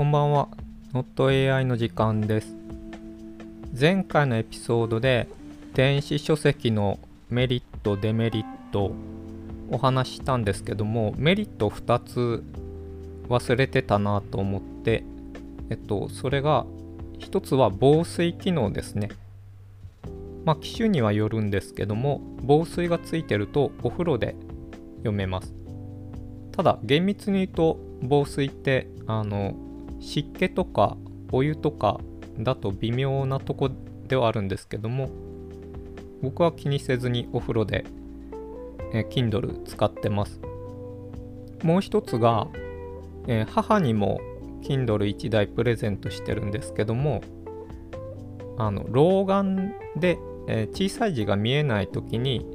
こんばんは。Not AI の時間です。前回のエピソードで電子書籍のメリットデメリットお話ししたんですけども、メリット2つ忘れてたなと思って、それが1つは防水機能ですね。まあ機種にはよるんですけども、防水がついてるとお風呂で読めます。ただ厳密に言うと防水って湿気とかお湯とかだと微妙なとこではあるんですけども、僕は気にせずにお風呂で Kindle 使ってます。もう一つが、母にも Kindle 1台プレゼントしてるんですけども、老眼で、小さい字が見えないときに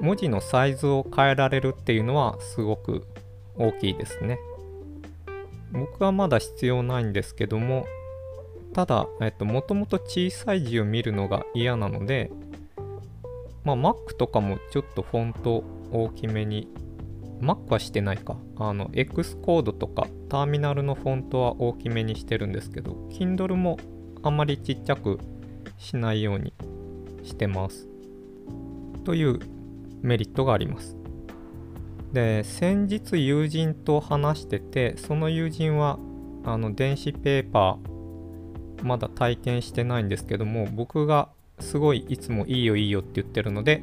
文字のサイズを変えられるっていうのはすごく大きいですね。僕はまだ必要ないんですけども、ただもともと小さい字を見るのが嫌なので、まあ Mac とかもちょっとフォント大きめに、 Mac はしてないか、X コードとかターミナルのフォントは大きめにしてるんですけど、 Kindle もあんまりちっちゃくしないようにしてますというメリットがあります。で、先日友人と話してて、その友人は電子ペーパーまだ体験してないんですけども、僕がすごいいつもいいよいいよって言ってるので、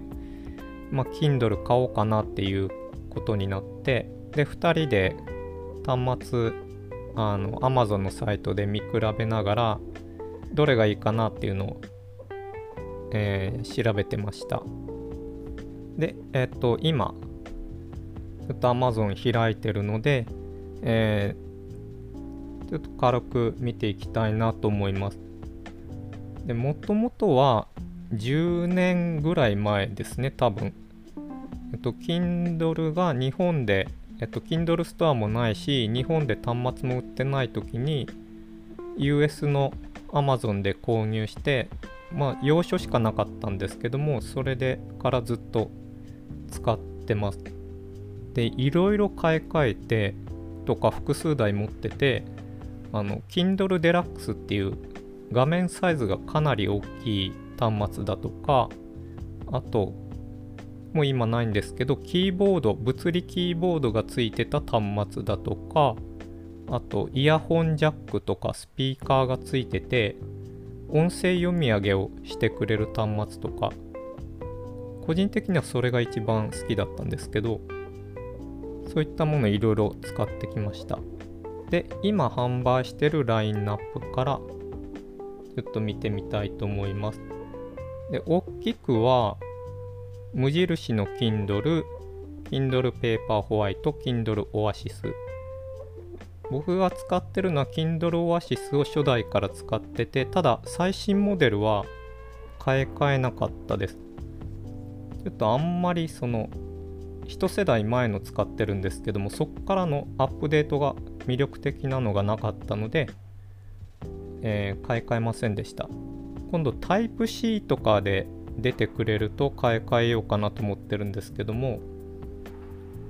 まあ Kindle 買おうかなっていうことになって、で2人で端末Amazon のサイトで見比べながらどれがいいかなっていうのを、調べてました。で、今ちょっと Amazon 開いてるので、ちょっと軽く見ていきたいなと思います。で、もともとは10年ぐらい前ですね、多分。Kindle が日本で、Kindle ストアもないし、日本で端末も売ってないときに、US の Amazon で購入して、まあ、洋書しかなかったんですけども、それでからずっと使ってます。で、いろいろ買い替えてとか複数台持ってて、Kindle Deluxe っていう画面サイズがかなり大きい端末だとか、あともう今ないんですけど、キーボード、物理キーボードがついてた端末だとか、あとイヤホンジャックとかスピーカーがついてて音声読み上げをしてくれる端末とか、個人的にはそれが一番好きだったんですけど、そういったものいろいろ使ってきました。で、今販売してるラインナップからちょっと見てみたいと思います。で、大きくは無印の Kindle、Kindle Paperwhite、Kindle Oasis。 僕が使ってるのは Kindle Oasis を初代から使ってて、ただ最新モデルは買い替えなかったです。ちょっとあんまり一世代前の使ってるんですけども、そこからのアップデートが魅力的なのがなかったので、買い替えませんでした。今度 Type-C とかで出てくれると買い替えようかなと思ってるんですけども、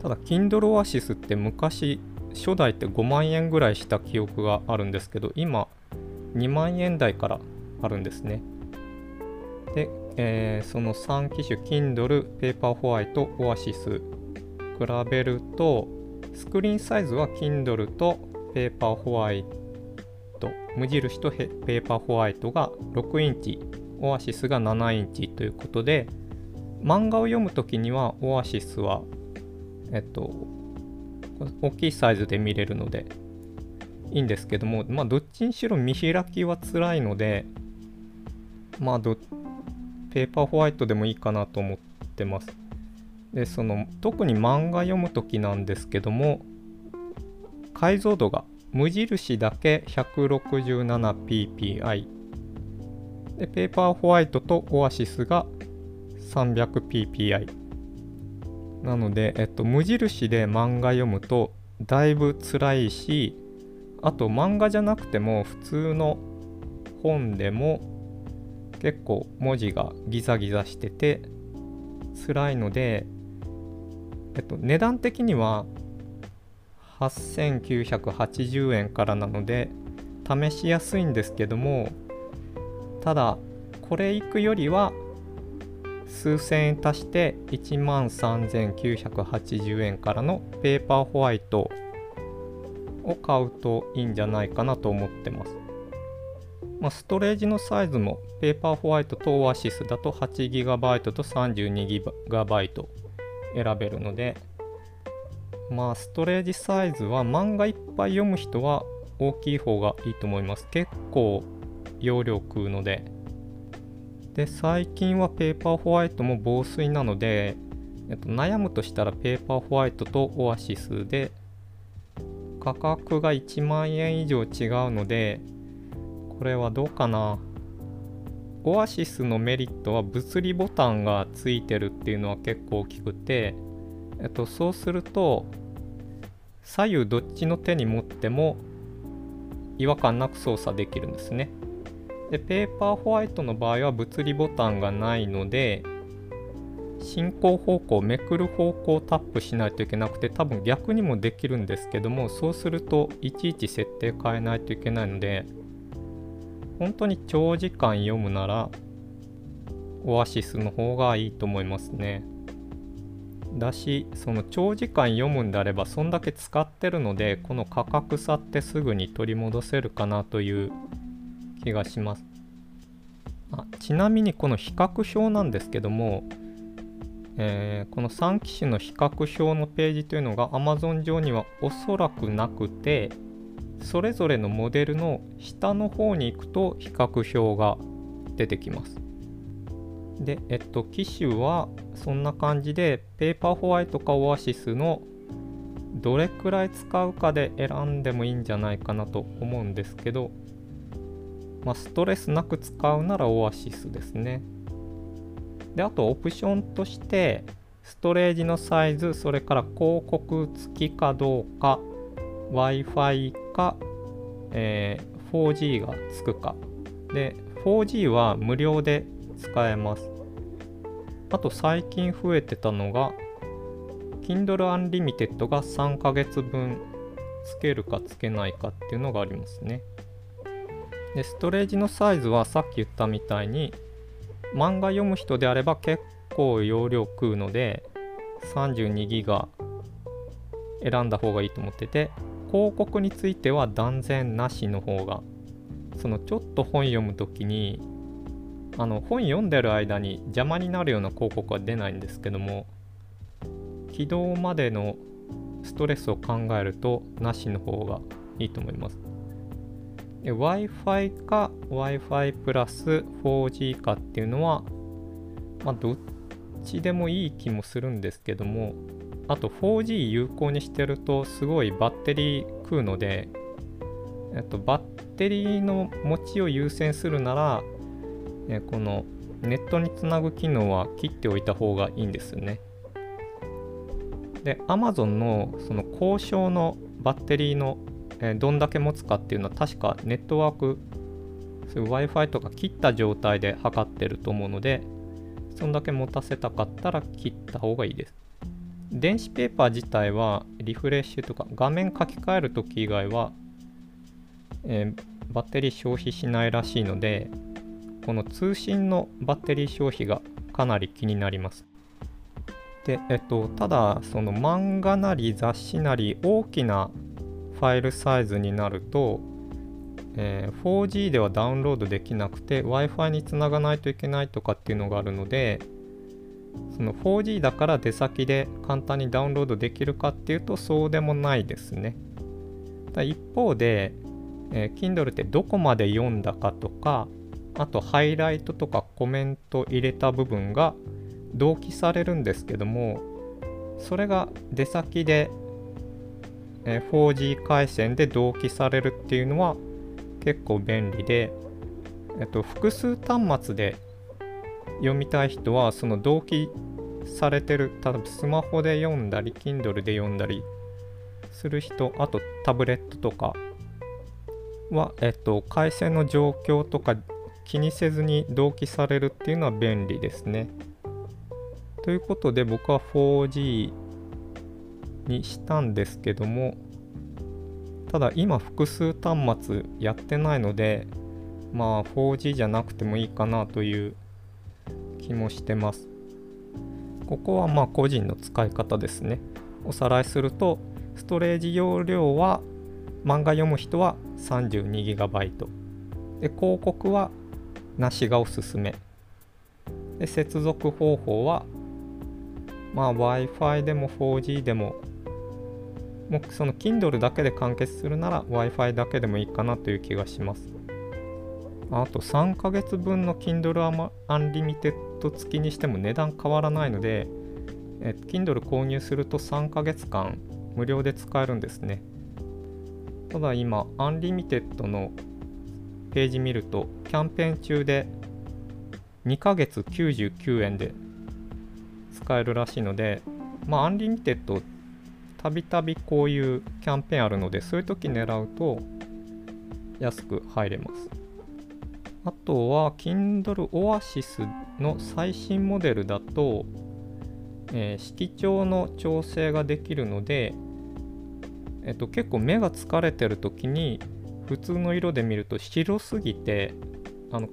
ただ Kindle Oasis って昔初代って5万円ぐらいした記憶があるんですけど、今2万円台からあるんですね。で、その3機種 Kindle、Paperwhite、Oasis 比べると、スクリーンサイズは Kindle と Paperwhite、 無印と Paperwhite が6インチ、Oasis が7インチということで、漫画を読むときには Oasis は大きいサイズで見れるのでいいんですけども、まあどっちにしろ見開きは辛いので、まあペーパーホワイトでもいいかなと思ってます。で、特に漫画読むときなんですけども、解像度が無印だけ 167ppi で、ペーパーホワイトとオアシスが 300ppi なので、無印で漫画読むとだいぶ辛いし、あと漫画じゃなくても普通の本でも結構文字がギザギザしてて辛いので、値段的には8980円からなので試しやすいんですけども、ただこれ行くよりは数千円足して13980円からのペーパーホワイトを買うといいんじゃないかなと思ってます。ストレージのサイズもペーパーホワイトとOasisだと 8GB と 32GB 選べるので、ストレージサイズは漫画いっぱい読む人は大きい方がいいと思います。結構容量食うので。で、最近はペーパーホワイトも防水なので、悩むとしたらペーパーホワイトとOasisで価格が1万円以上違うので、これはどうかな。Oasisのメリットは物理ボタンがついてるっていうのは結構大きくて、そうすると左右どっちの手に持っても違和感なく操作できるんですね。で、ペーパーホワイトの場合は物理ボタンがないので、進行方向、めくる方向をタップしないといけなくて、多分逆にもできるんですけども、そうするといちいち設定変えないといけないので、本当に長時間読むならOasisの方がいいと思いますね。だし、その長時間読むんであればそんだけ使ってるので、この価格差ってすぐに取り戻せるかなという気がします。ちなみにこの比較表なんですけども、この3機種の比較表のページというのが Amazon 上にはおそらくなくて、それぞれのモデルの下の方に行くと比較表が出てきます。で、機種はそんな感じで、ペーパーホワイトかOasisのどれくらい使うかで選んでもいいんじゃないかなと思うんですけど、ストレスなく使うならOasisですね。で、あとオプションとしてストレージのサイズ、それから広告付きかどうか、Wi-Fi か、4G がつくかで、4G は無料で使えます。あと最近増えてたのが Kindle Unlimited が3ヶ月分つけるかつけないかっていうのがありますね。で、ストレージのサイズはさっき言ったみたいに、漫画読む人であれば結構容量食うので32ギガ選んだ方がいいと思ってて、広告については断然なしの方が、そのちょっと本読むときに本読んでる間に邪魔になるような広告は出ないんですけども、起動までのストレスを考えるとなしの方がいいと思います。Wi-Fi か Wi-Fi プラス 4G かっていうのは、どっちでもいい気もするんですけども、あと 4G 有効にしてるとすごいバッテリー食うので、バッテリーの持ちを優先するなら、このネットにつなぐ機能は切っておいた方がいいんですよね。で、 Amazon のその交渉のバッテリーのどんだけ持つかっていうのは、確かネットワーク、そういう Wi-Fi とか切った状態で測ってると思うので、そんだけ持たせたかったら切った方がいいです。電子ペーパー自体はリフレッシュとか画面書き換えるとき以外は、バッテリー消費しないらしいので、この通信のバッテリー消費がかなり気になります。で、ただその漫画なり雑誌なり大きなファイルサイズになると、4G ではダウンロードできなくて Wi-Fi につながないといけないとかっていうのがあるので、その 4G だから出先で簡単にダウンロードできるかっていうとそうでもないですね。一方で、Kindle ってどこまで読んだかとか、あとハイライトとかコメント入れた部分が同期されるんですけども、それが出先で 4G 回線で同期されるっていうのは結構便利で、複数端末で読みたい人はその同期されてる、例えばスマホで読んだり Kindle で読んだりする人、あとタブレットとかは、回線の状況とか気にせずに同期されるっていうのは便利ですね。ということで僕は 4G にしたんですけども、ただ今複数端末やってないので、まあ 4G じゃなくてもいいかなという気もしてます。ここはまあ個人の使い方ですね。おさらいすると、ストレージ容量は漫画読む人は 32GB で、広告はなしがおすすめで、接続方法はまあ Wi-Fi でも 4G でも、もうその Kindle だけで完結するなら Wi-Fi だけでもいいかなという気がします。あと3ヶ月分の Kindle Unlimited 付きにしても値段変わらないので、Kindle 購入すると3ヶ月間無料で使えるんですね。ただ今アンリミテッドのページ見ると、キャンペーン中で2ヶ月99円で使えるらしいので、まあアンリミテッドたびたびこういうキャンペーンあるので、そういう時狙うと安く入れます。あとは Kindle Oasis の最新モデルだと色調の調整ができるので、結構目が疲れてる時に普通の色で見ると白すぎて、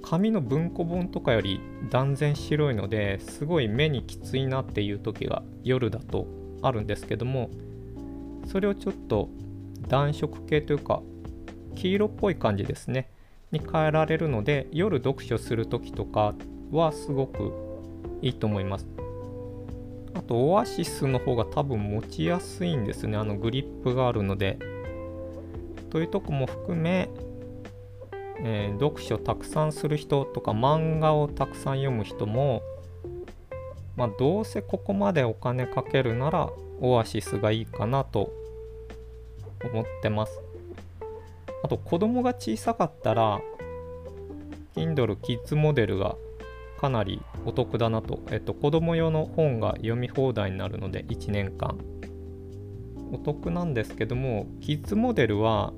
紙の文庫本とかより断然白いのですごい目にきついなっていう時が夜だとあるんですけども、それをちょっと暖色系というか黄色っぽい感じですねに変えられるので、夜読書する時とかはすごくいいと思います。あとオアシスの方が多分持ちやすいんですね、グリップがあるので。というとこも含め、読書たくさんする人とか漫画をたくさん読む人も、まあ、どうせここまでお金かけるならオアシスがいいかなと思ってます。あと子供が小さかったら Kindle キッズモデルがかなりお得だなと、子供用の本が読み放題になるので1年間お得なんですけども、キッズモデルは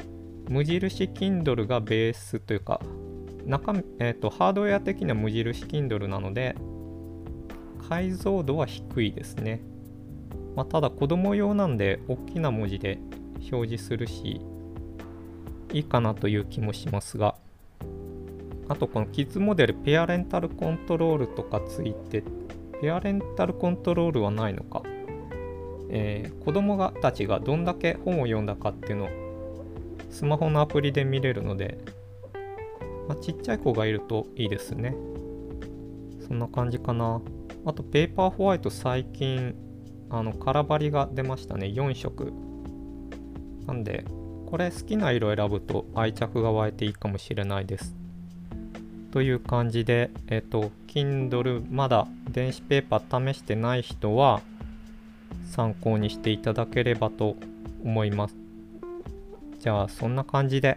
無印 Kindle がベースというかハードウェア的には無印 Kindle なので解像度は低いですね。まあ、ただ子供用なんで大きな文字で表示するしいいかなという気もしますが、あとこのキッズモデルペアレンタルコントロールとかついて、ペアレンタルコントロールはないのか、子供がたちがどんだけ本を読んだかっていうのをスマホのアプリで見れるので、まあ、ちっちゃい子がいるといいですね。そんな感じかな。あとペーパーホワイト最近空張りが出ましたね、4色なんで、これ好きな色選ぶと愛着が湧いていいかもしれないです。という感じで、Kindle まだ電子ペーパー試してない人は参考にしていただければと思います。じゃあそんな感じで。